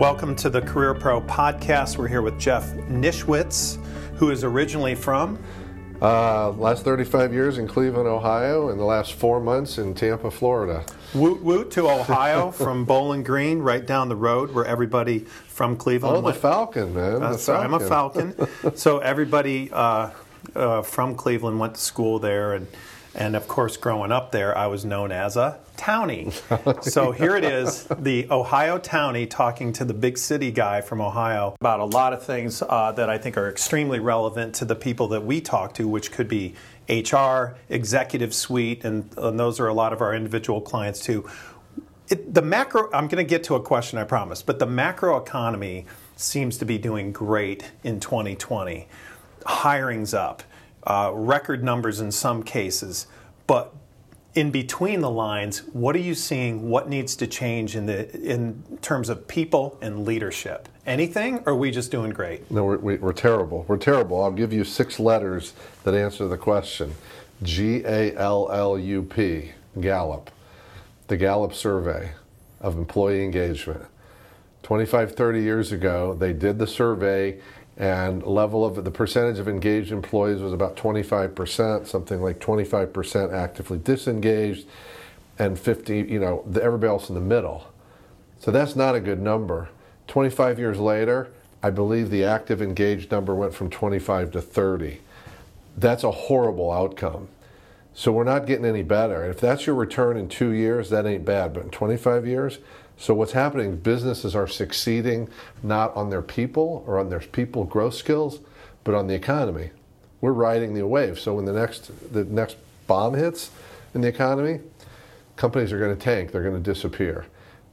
Welcome to the Career Pro Podcast. We're here with Jeff Nischwitz, who is originally from? Last 35 years in Cleveland, Ohio, and the last 4 months in Tampa, Florida. Woot woot to Ohio from Bowling Green, right down the road where everybody from Cleveland went. The Falcon, man. Sorry, I'm a Falcon. So everybody from Cleveland went to school there, and of course, growing up there, I was known as a townie. So here it is, the Ohio townie talking to the big city guy from Ohio about a lot of things that I think are extremely relevant to the people that we talk to, which could be HR, executive suite, and those are a lot of our individual clients too. I'm going to get to a question, I promise, but the macro economy seems to be doing great in 2020. Hiring's up. Record numbers in some cases, but in between the lines, what are you seeing? What needs to change in terms of people and leadership? Anything, or are we just doing great? No, we're terrible. We're terrible. I'll give you six letters that answer the question. G-A-L-L-U-P, Gallup. The Gallup survey of employee engagement. 25, 30 years ago, they did the survey, and level of the percentage of engaged employees was about 25%, something like 25% actively disengaged, and 50, everybody else in the middle. So that's not a good number. 25 years later, I believe the active engaged number went from 25 to 30. That's a horrible outcome. So we're not getting any better. And if that's your return in 2 years, that ain't bad, but in 25 years, so what's happening, businesses are succeeding not on their people or on their people growth skills, but on the economy. We're riding the wave. So when the next bomb hits in the economy, companies are going to tank. They're going to disappear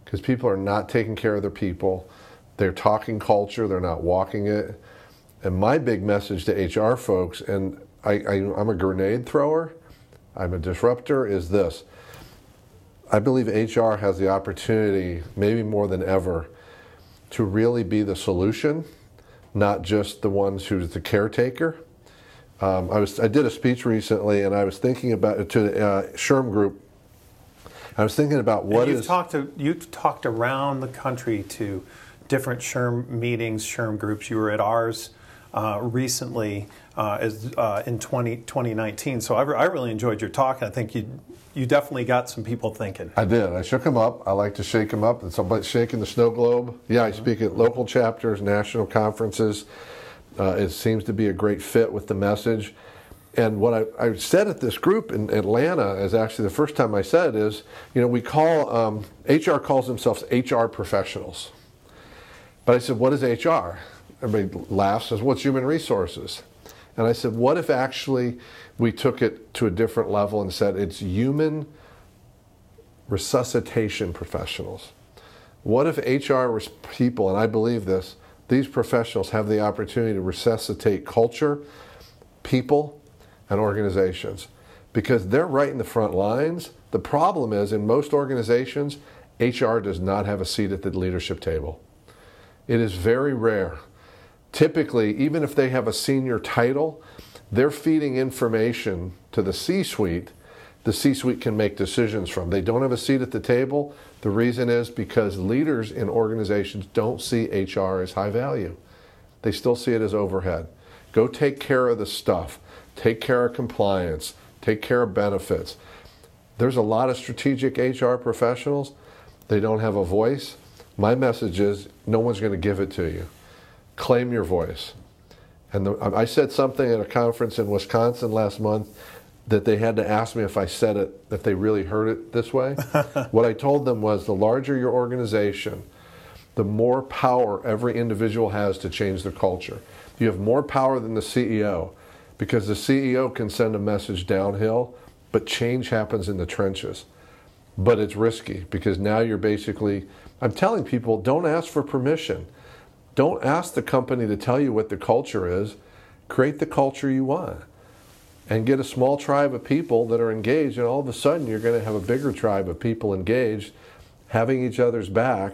because people are not taking care of their people. They're talking culture. They're not walking it. And my big message to HR folks, and I'm a grenade thrower, I'm a disruptor, is this. I believe HR has the opportunity, maybe more than ever, to really be the solution, not just the ones who's the caretaker. I did a speech recently, and I was thinking about to the SHRM group. I was thinking about you've talked around the country to different SHRM meetings, SHRM groups. You were at ours recently in 2019. So I really enjoyed your talk. I think you definitely got some people thinking. I did. I shook them up. I like to shake them up. It's about shaking the snow globe. Yeah, I speak at local chapters, national conferences. It seems to be a great fit with the message. And what I said at this group in Atlanta is actually the first time I said it is, we call, HR calls themselves HR professionals. But I said, what is HR? Everybody laughs, says, what's human resources? And I said, what if actually we took it to a different level and said it's human resuscitation professionals? What if HR people, and I believe this, these professionals have the opportunity to resuscitate culture, people, and organizations? Because they're right in the front lines. The problem is, in most organizations, HR does not have a seat at the leadership table. It is very rare. Typically, even if they have a senior title, they're feeding information to the C-suite. The C-suite can make decisions from. They don't have a seat at the table. The reason is because leaders in organizations don't see HR as high value. They still see it as overhead. Go take care of the stuff. Take care of compliance. Take care of benefits. There's a lot of strategic HR professionals. They don't have a voice. My message is no one's going to give it to you. Claim your voice. And I said something at a conference in Wisconsin last month that they had to ask me if I said it, if they really heard it this way. What I told them was the larger your organization, the more power every individual has to change the culture. You have more power than the CEO because the CEO can send a message downhill, but change happens in the trenches. But it's risky because now you're basically, I'm telling people, don't ask for permission. Don't ask the company to tell you what the culture is. Create the culture you want. And get a small tribe of people that are engaged, and all of a sudden you're going to have a bigger tribe of people engaged, having each other's back.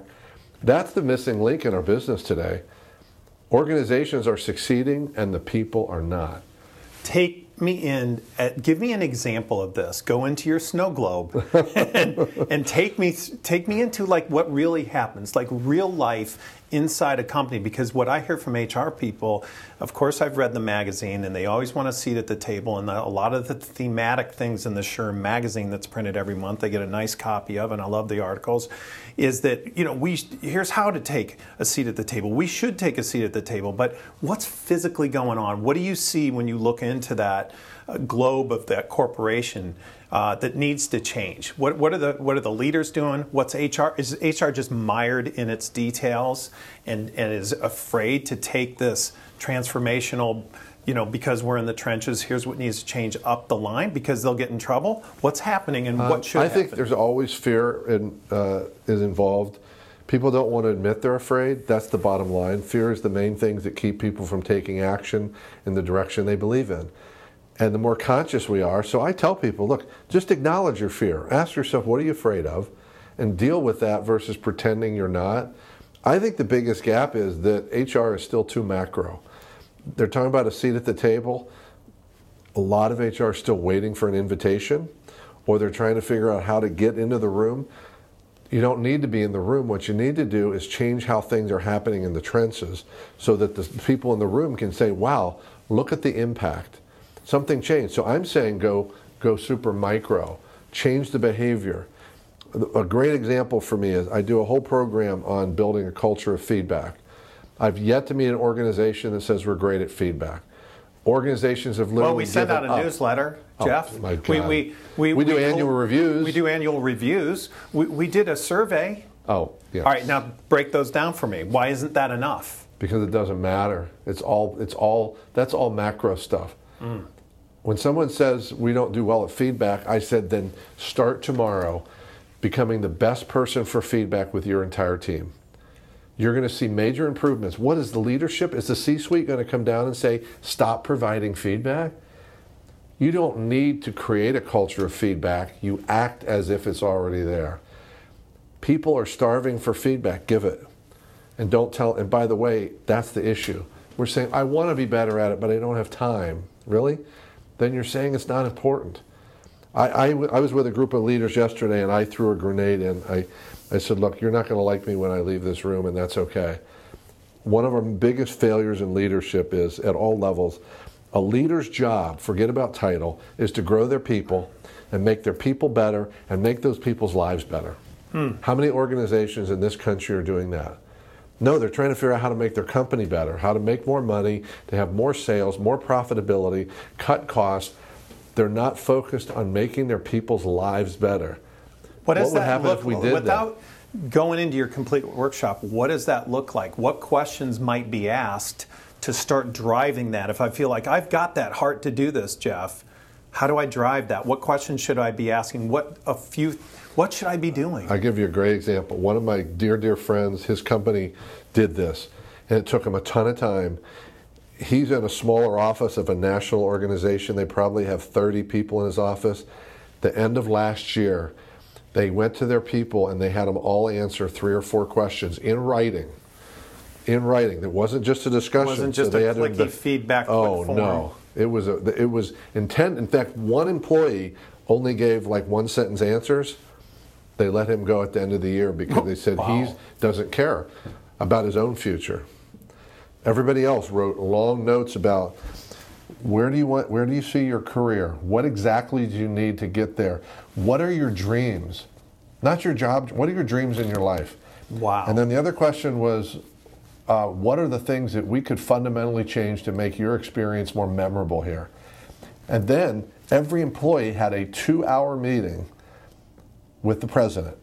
That's the missing link in our business today. Organizations are succeeding, and the people are not. Take me in. Give me an example of this. Go into your snow globe and take me into like what really happens, like real life inside a company, because what I hear from HR people, of course I've read the magazine, and they always want a seat at the table, and a lot of the thematic things in the SHRM magazine that's printed every month, I get a nice copy of, and I love the articles, is that, you know, here's how to take a seat at the table. We should take a seat at the table, but what's physically going on? What do you see when you look into that globe of that corporation that needs to change? What are the leaders doing? What's HR? Is HR just mired in its details and is afraid to take this transformational, you know, because we're in the trenches, here's what needs to change up the line, because they'll get in trouble? What's happening and what should happen? I think there's always fear is involved. People don't want to admit they're afraid. That's the bottom line. Fear is the main thing that keep people from taking action in the direction they believe in. And the more conscious we are, so I tell people, look, just acknowledge your fear. Ask yourself, what are you afraid of? And deal with that versus pretending you're not. I think the biggest gap is that HR is still too macro. They're talking about a seat at the table. A lot of HR is still waiting for an invitation, or they're trying to figure out how to get into the room. You don't need to be in the room. What you need to do is change how things are happening in the trenches so that the people in the room can say, wow, look at the impact. Something changed. So I'm saying go super micro. Change the behavior. A great example for me is I do a whole program on building a culture of feedback. I've yet to meet an organization that says we're great at feedback. Organizations have literally newsletter, Jeff. My God. We do annual reviews. We did a survey. Oh, yeah. All right, now break those down for me. Why isn't that enough? Because it doesn't matter. That's all macro stuff. Mm. When someone says we don't do well at feedback, I said then start tomorrow becoming the best person for feedback with your entire team. You're going to see major improvements. What is the leadership? Is the C-suite going to come down and say, stop providing feedback? You don't need to create a culture of feedback. You act as if it's already there. People are starving for feedback. Give it. And don't tell. And by the way, that's the issue. We're saying, I want to be better at it, but I don't have time. Really? Then you're saying it's not important. I was with a group of leaders yesterday, and I threw a grenade in. I said, look, you're not going to like me when I leave this room, and that's okay. One of our biggest failures in leadership is, at all levels, a leader's job, forget about title, is to grow their people and make their people better and make those people's lives better. Hmm. How many organizations in this country are doing that? No, they're trying to figure out how to make their company better, how to make more money, to have more sales, more profitability, cut costs. They're not focused on making their people's lives better. What would happen if we did that? Going into your complete workshop, what does that look like? What questions might be asked to start driving that? If I feel like I've got that heart to do this, Jeff, how do I drive that? What questions should I be asking? What should I be doing? I'll give you a great example. One of my dear, dear friends, his company did this, and it took him a ton of time. He's in a smaller office of a national organization. They probably have 30 people in his office. The end of last year, they went to their people and they had them all answer 3 or 4 questions in writing. In writing. It wasn't just a discussion. It wasn't just a clicky feedback form. Oh, no. It was intent. In fact, one employee only gave like 1-sentence answers. They let him go at the end of the year because they said he doesn't care about his own future. Everybody else wrote long notes about where do you see your career? What exactly do you need to get there? What are your dreams? Not your job. What are your dreams in your life? Wow. And then the other question was, what are the things that we could fundamentally change to make your experience more memorable here? And then every employee had a 2-hour meeting with the president.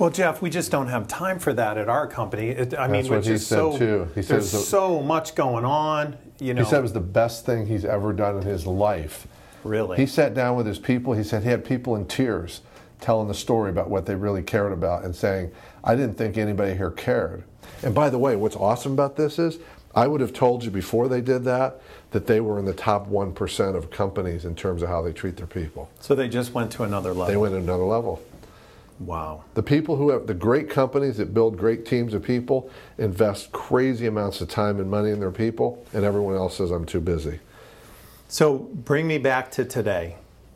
Well, Jeff, we just don't have time for that at our company. There's so much going on. You know. He said it was the best thing he's ever done in his life. Really? He sat down with his people. He said he had people in tears telling the story about what they really cared about and saying, I didn't think anybody here cared. And by the way, what's awesome about this is I would have told you before they did that they were in the top 1% of companies in terms of how they treat their people. So they just went to another level. They went to another level. Wow. The people who have the great companies that build great teams of people invest crazy amounts of time and money in their people, and everyone else says, I'm too busy. So bring me back to today.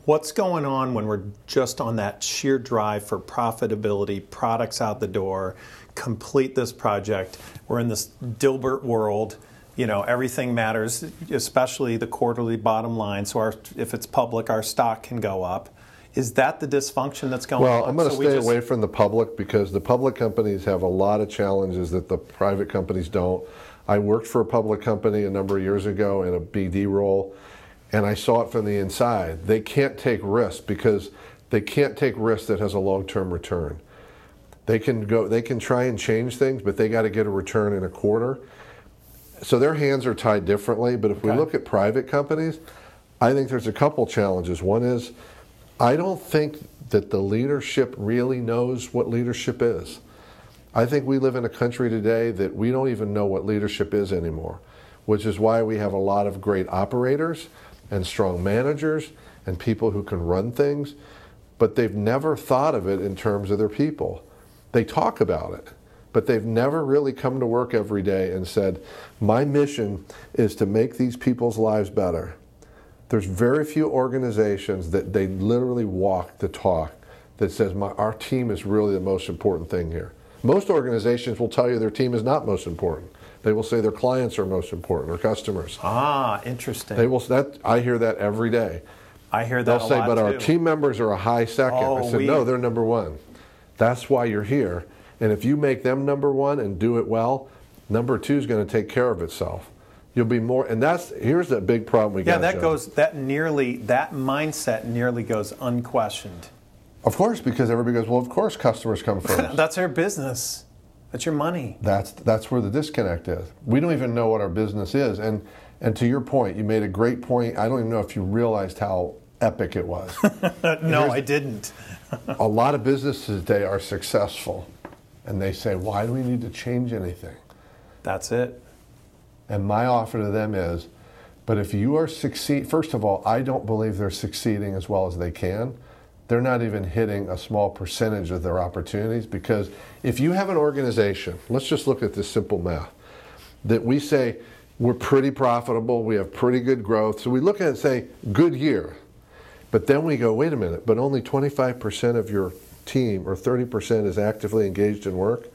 What's going on when we're just on that sheer drive for profitability, products out the door, complete this project? We're in this Dilbert world. You know, everything matters, especially the quarterly bottom line. So if it's public, our stock can go up. Is that the dysfunction that's going on? Well, I'm going to stay away from the public because the public companies have a lot of challenges that the private companies don't. I worked for a public company a number of years ago in a BD role, and I saw it from the inside. They can't take risk because they can't take risk that has a long-term return. They can try and change things, but they got to get a return in a quarter. So their hands are tied differently. But if we look at private companies, I think there's a couple challenges. One is, I don't think that the leadership really knows what leadership is. I think we live in a country today that we don't even know what leadership is anymore, which is why we have a lot of great operators and strong managers and people who can run things, but they've never thought of it in terms of their people. They talk about it, but they've never really come to work every day and said, my mission is to make these people's lives better. There's very few organizations that they literally walk the talk that says, our team is really the most important thing here. Most organizations will tell you their team is not most important. They will say their clients are most important, or customers. Ah, interesting. I hear that every day. I hear that a lot, too. They'll say, but our team members are a high second. I said, no, they're number one. That's why you're here. And if you make them number one and do it well, number two is going to take care of itself. You'll be more, and here's the big problem we got. Yeah, that mindset nearly goes unquestioned. Of course, because everybody goes, well, of course customers come first. That's our business. That's your money. That's where the disconnect is. We don't even know what our business is. And to your point, you made a great point. I don't even know if you realized how epic it was. No, I didn't. A lot of businesses today are successful, and they say, why do we need to change anything? That's it. And my offer to them is, but if you are first of all, I don't believe they're succeeding as well as they can. They're not even hitting a small percentage of their opportunities, because if you have an organization, let's just look at this simple math, that we say we're pretty profitable, we have pretty good growth, so we look at it and say, good year. But then we go, wait a minute, but only 25% of your team or 30% is actively engaged in work,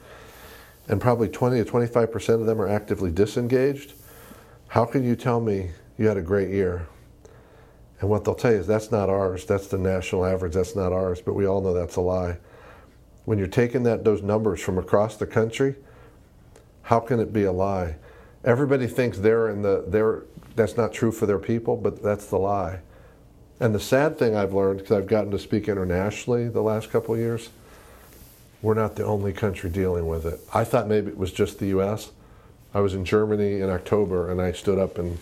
and probably 20 to 25% of them are actively disengaged. How can you tell me you had a great year? And what they'll tell you is that's not ours, that's the national average, that's not ours, but we all know that's a lie. When you're taking those numbers from across the country, how can it be a lie? Everybody thinks that's not true for their people, but that's the lie. And the sad thing I've learned, because I've gotten to speak internationally the last couple of years, we're not the only country dealing with it. I thought maybe it was just the U.S. I was in Germany in October, and I stood up and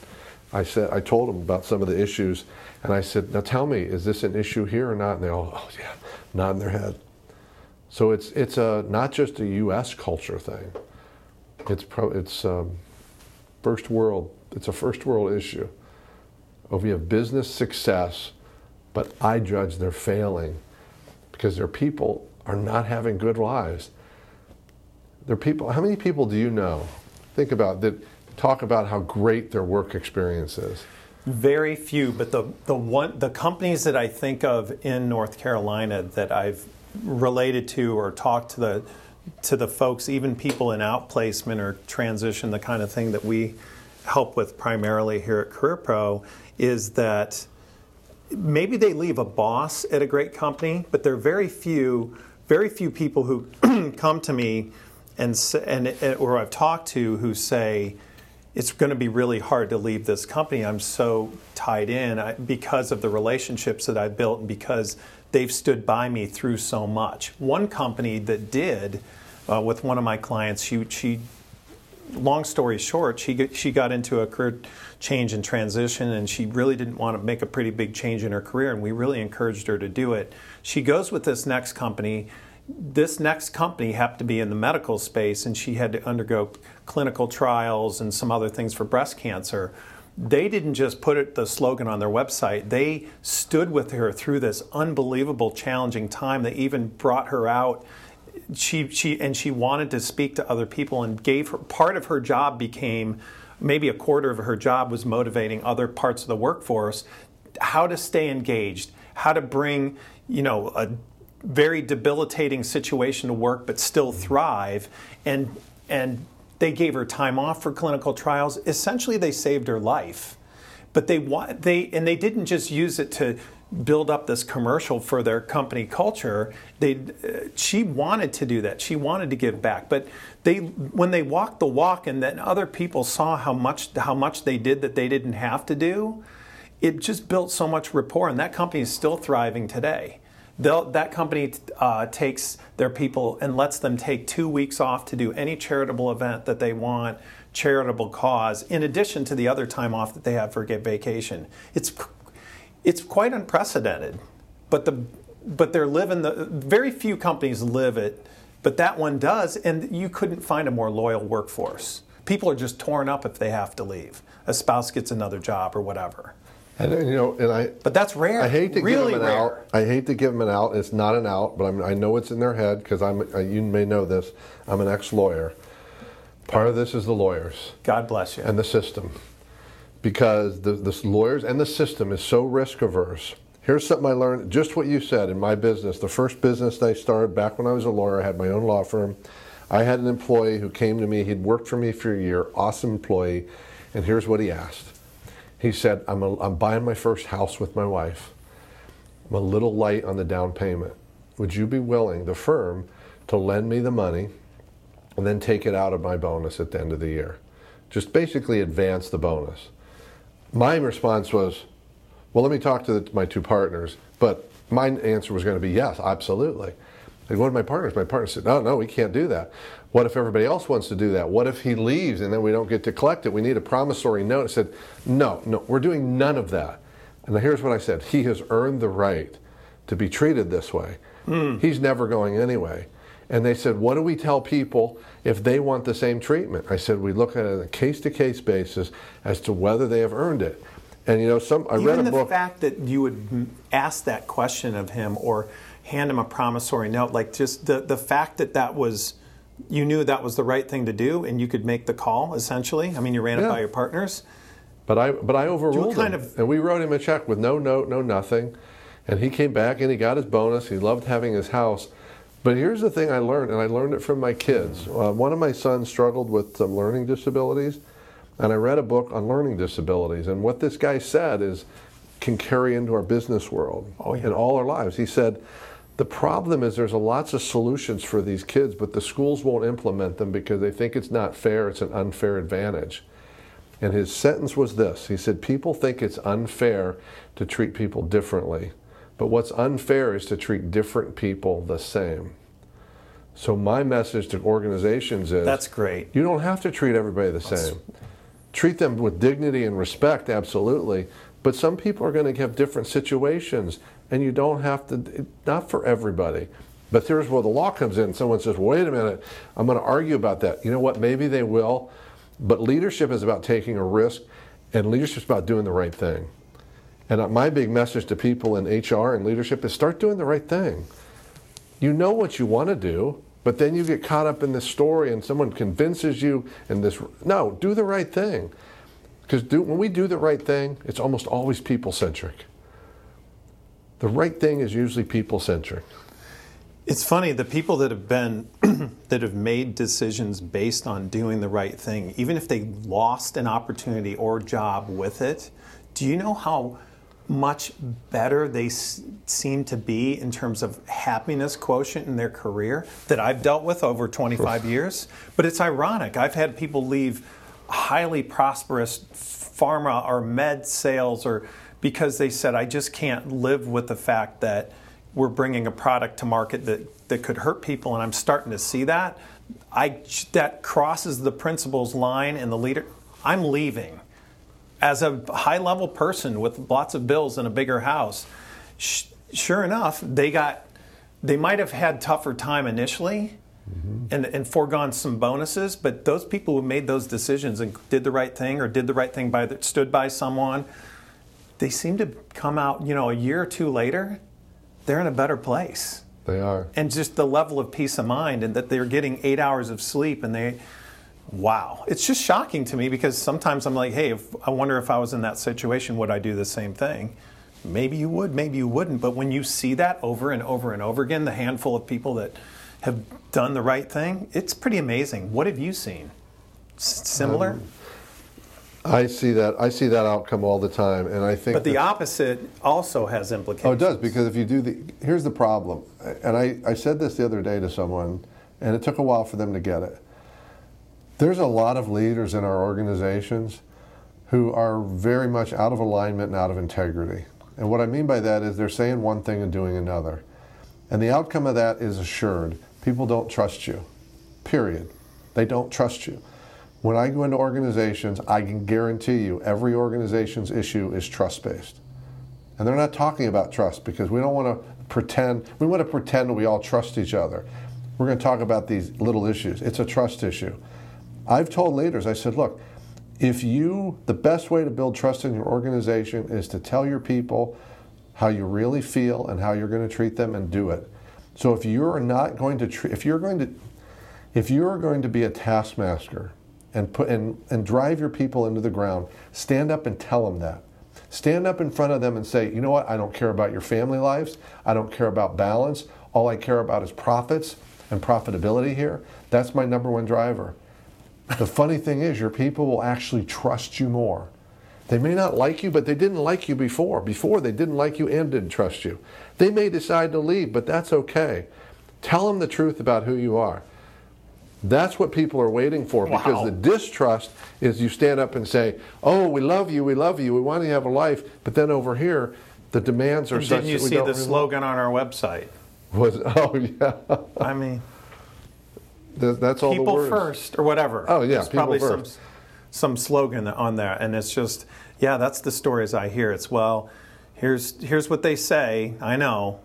I told them about some of the issues, and I said, now tell me, is this an issue here or not? And they all, oh yeah, nodding their head. So it's not just a U.S. culture thing. It's first world. It's a first world issue. We have business success, but I judge they're failing because their people are not having good lives. Their people. How many people do you know? Think about that. Talk about how great their work experience is. Very few, but the companies that I think of in North Carolina that I've related to or talked to the folks, even people in outplacement or transition, the kind of thing that we help with primarily here at CareerPro, is that maybe they leave a boss at a great company, but there are very few people who come to me and or I've talked to who say, it's going to be really hard to leave this company. I'm so tied in because of the relationships that I've built and because they've stood by me through so much. One company that did, with one of my clients, she long story short, she got into a career change and transition, and she really didn't want to make a pretty big change in her career, and we really encouraged her to do it. She goes with this next company. This next company happened to be in the medical space, and she had to undergo clinical trials and some other things for breast cancer. They didn't just put the slogan on their website. They stood with her through this unbelievable, challenging time. They even brought her out. She wanted to speak to other people, and gave her part of her job became maybe a quarter of her job was motivating other parts of the workforce how to stay engaged, how to bring, a very debilitating situation to work but still thrive, and they gave her time off for clinical trials. Essentially, they saved her life. But they didn't just use it to build up this commercial for their company culture. She wanted to do that. She wanted to give back. But when they walked the walk, and then other people saw how much they did that they didn't have to do, it just built so much rapport. And that company is still thriving today. That company takes their people and lets them take 2 weeks off to do any charitable event that they want, charitable cause, in addition to the other time off that they have for vacation. It's quite unprecedented, but they're living very few companies live it, but that one does, and you couldn't find a more loyal workforce. People are just torn up if they have to leave. A spouse gets another job or whatever. But that's rare. I hate to really give them an out. I hate to give them an out. It's not an out, but I know it's in their head because you may know this. I'm an ex-lawyer. Part of this is the lawyers. God bless you. And the system, because the lawyers and the system is so risk averse. Here's something I learned. Just what you said in my business. The first business I started back when I was a lawyer, I had my own law firm. I had an employee who came to me. He'd worked for me for a year. Awesome employee. And here's what he asked. He said, I'm buying my first house with my wife. I'm a little light on the down payment. Would you be willing, the firm, to lend me the money and then take it out of my bonus at the end of the year? Just basically advance the bonus. My response was, well, let me talk to my two partners. But my answer was going to be, yes, absolutely. I go to my partners. My partner said, no, we can't do that. What if everybody else wants to do that? What if he leaves and then we don't get to collect it? We need a promissory note. I said, no, we're doing none of that. And here's what I said. He has earned the right to be treated this way. He's never going anyway. And they said, what do we tell people if they want the same treatment? I said, we look at it on a case-to-case basis as to whether they have earned it. And I read a book. Even the fact that you would ask that question of him or hand him a promissory note, like just the fact that was, you knew that was the right thing to do, and you could make the call essentially. I mean, you ran it by your partners. But I overruled him, and we wrote him a check with no note, no nothing, and he came back and he got his bonus. He loved having his house. But here's the thing I learned, and I learned it from my kids. One of my sons struggled with some learning disabilities, and I read a book on learning disabilities, and what this guy said can carry into our business world and all our lives. He said, the problem is there's lots of solutions for these kids, but the schools won't implement them because they think it's not fair, it's an unfair advantage. And his sentence was this. He said, people think it's unfair to treat people differently, but what's unfair is to treat different people the same. So my message to organizations is, that's great. You don't have to treat everybody the same. Treat them with dignity and respect, absolutely. But some people are going to have different situations, and you don't have to, not for everybody. But here's where the law comes in. Someone says, wait a minute, I'm going to argue about that. You know what, maybe they will, but leadership is about taking a risk, and leadership is about doing the right thing. And my big message to people in HR and leadership is start doing the right thing. You know what you want to do, but then you get caught up in this story and someone convinces you in this, no, do the right thing. Because when we do the right thing, it's almost always people-centric. The right thing is usually people-centric. It's funny, the people that have been that have made decisions based on doing the right thing, even if they lost an opportunity or job with it, do you know how much better they seem to be in terms of happiness quotient in their career that I've dealt with over 25 years? But it's ironic. I've had people leave highly prosperous pharma or med sales, or because they said, I just can't live with the fact that we're bringing a product to market that could hurt people, and I'm starting to see that. That crosses the principal's line and the leader. I'm leaving. As a high-level person with lots of bills and a bigger house, sure enough, they might have had tougher time initially, and foregone some bonuses, but those people who made those decisions and did the right thing, or did the right thing by stood by someone, they seem to come out, a year or two later, they're in a better place. They are. And just the level of peace of mind, and that they're getting 8 hours of sleep, and wow. It's just shocking to me, because sometimes I'm like, hey, I wonder if I was in that situation, would I do the same thing? Maybe you would, maybe you wouldn't. But when you see that over and over and over again, the handful of people that have done the right thing, it's pretty amazing. What have you seen? Similar? I see that outcome all the time, and I think. But the opposite also has implications. Oh, it does, because if you do the, here's the problem, and I said this the other day to someone, and it took a while for them to get it. There's a lot of leaders in our organizations who are very much out of alignment and out of integrity. And what I mean by that is they're saying one thing and doing another. And the outcome of that is assured. People don't trust you, period. They don't trust you. When I go into organizations, I can guarantee you every organization's issue is trust-based. And they're not talking about trust because we don't want to pretend, we want to pretend we all trust each other. We're going to talk about these little issues. It's a trust issue. I've told leaders, I said, look, the best way to build trust in your organization is to tell your people how you really feel and how you're going to treat them and do it. So if you're going to be a taskmaster and drive your people into the ground, stand up and tell them that. Stand up in front of them and say, you know what, I don't care about your family lives. I don't care about balance. All I care about is profits and profitability here. That's my number one driver. The funny thing is your people will actually trust you more. They may not like you, but they didn't like you before. Before, they didn't like you and didn't trust you. They may decide to leave, but that's okay. Tell them the truth about who you are. That's what people are waiting for, because the distrust is you stand up and say, oh, we love you, we want you to have a life, but then over here, the demands are such that we don't. Didn't you see the slogan on our website? Oh, yeah. I mean, that's all the words. People first, or whatever. Oh, yeah, people first. Some slogan on there, and it's just, yeah, that's the stories I hear. It's, well, here's what they say, I know,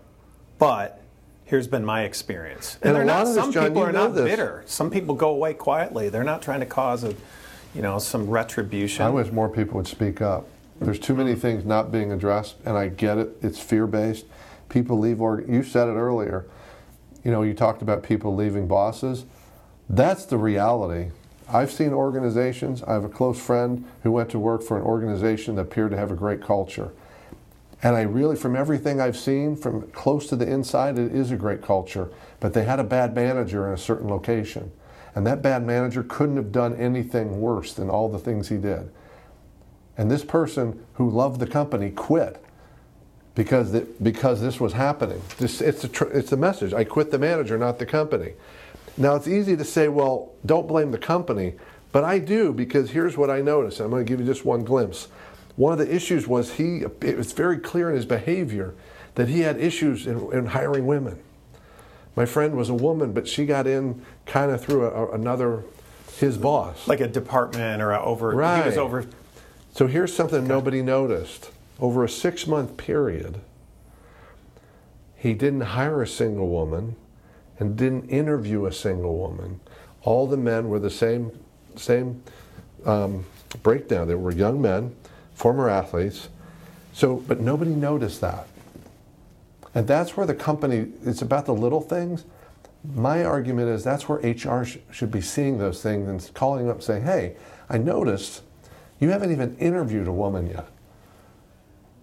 but here's been my experience. And some people are not bitter. Some people go away quietly. They're not trying to cause some retribution. I wish more people would speak up. There's too many things not being addressed, and I get it. It's fear-based. People leave, or you said it earlier. You talked about people leaving bosses. That's the reality. I've seen organizations. I have a close friend who went to work for an organization that appeared to have a great culture. And I really, from everything I've seen, from close to the inside, it is a great culture. But they had a bad manager in a certain location. And that bad manager couldn't have done anything worse than all the things he did. And this person who loved the company quit because this was happening. It's the message. I quit the manager, not the company. Now, it's easy to say, well, don't blame the company, but I do, because here's what I noticed. I'm going to give you just one glimpse. One of the issues was it was very clear in his behavior that he had issues in hiring women. My friend was a woman, but she got in kind of through his boss. Like a department or right. He was over. So here's something nobody noticed. Over a 6-month period, he didn't hire a single woman and didn't interview a single woman. All the men were the same breakdown. They were young men, former athletes, but nobody noticed that. And that's where the company, it's about the little things. My argument is that's where HR should be seeing those things and calling up saying, hey, I noticed you haven't even interviewed a woman yet.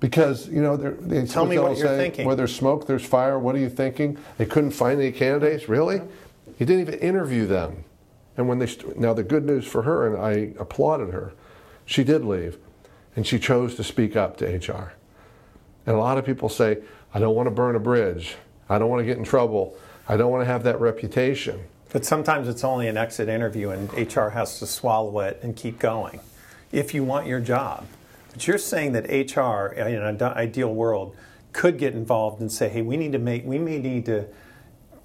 Because, tell me what you're thinking. Where there's smoke, there's fire. What are you thinking? They couldn't find any candidates. Really? You didn't even interview them. And when now the good news for her, and I applauded her, she did leave, and she chose to speak up to HR. And a lot of people say, I don't want to burn a bridge. I don't want to get in trouble. I don't want to have that reputation. But sometimes it's only an exit interview, and HR has to swallow it and keep going if you want your job. But you're saying that HR, in an ideal world, could get involved and say, hey, we may need to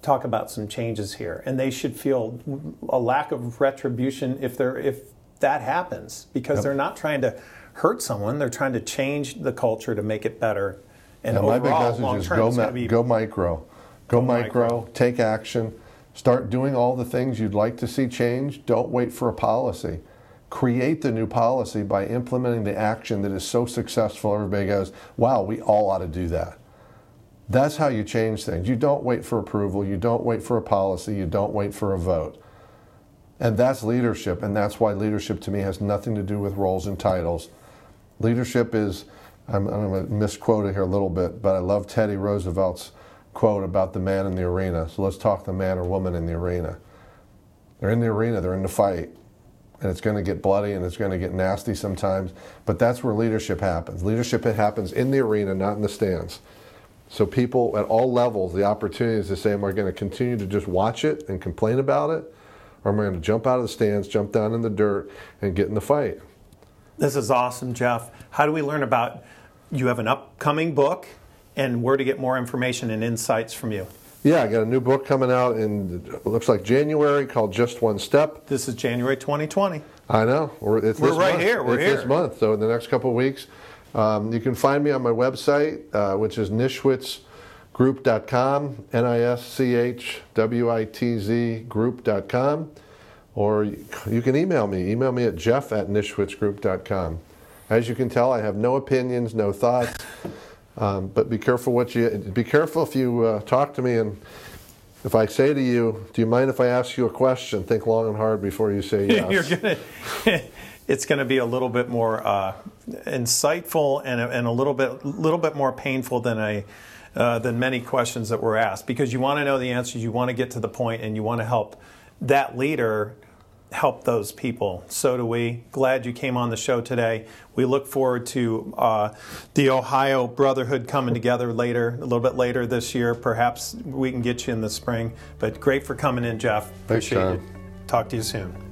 talk about some changes here. And they should feel a lack of retribution if that happens, because They're not trying to hurt someone. They're trying to change the culture to make it better. And overall, my big message long-term, is go micro. Go micro, take action, start doing all the things you'd like to see change. Don't wait for a policy. Create the new policy by implementing the action that is so successful everybody goes, wow, we all ought to do that. That's how you change things. You don't wait for approval. You don't wait for a policy. You don't wait for a vote. And that's leadership, and that's why leadership to me has nothing to do with roles and titles. Leadership is I'm going to misquote it here a little bit, but I love Teddy Roosevelt's quote about the man in the arena. So let's talk the man or woman in the arena. They're in the arena, they're in the fight, and it's going to get bloody and it's going to get nasty sometimes, but that's where leadership happens. Leadership happens in the arena, not in the stands. So people at all levels, the opportunities to say, am I going to continue to just watch it and complain about it, or am I going to jump out of the stands, jump down in the dirt, and get in the fight? This is awesome, Jeff. How do we learn about, you have an upcoming book, and where to get more information and insights from you? Yeah, I got a new book coming out in, it looks like January, called Just One Step. This is January 2020. I know. We're right month. Here. We're it's here. This month, so in the next couple of weeks. You can find me on my website, which is nischwitzgroup.com, nischwitzgroup.com, or you can email me. Email me at jeff@nischwitzgroup.com. As you can tell, I have no opinions, no thoughts. But be careful if you talk to me, and if I say to you, do you mind if I ask you a question? Think long and hard before you say yes. It's going to be a little bit more insightful and a little bit more painful than many questions that were asked, because you want to know the answers, you want to get to the point, and you want to help that leader help those people. So do we. Glad you came on the show today. We look forward to the Ohio Brotherhood coming together later, a little bit later this year. Perhaps we can get you in the spring. But great for coming in, Jeff. Appreciate it. Talk to you soon.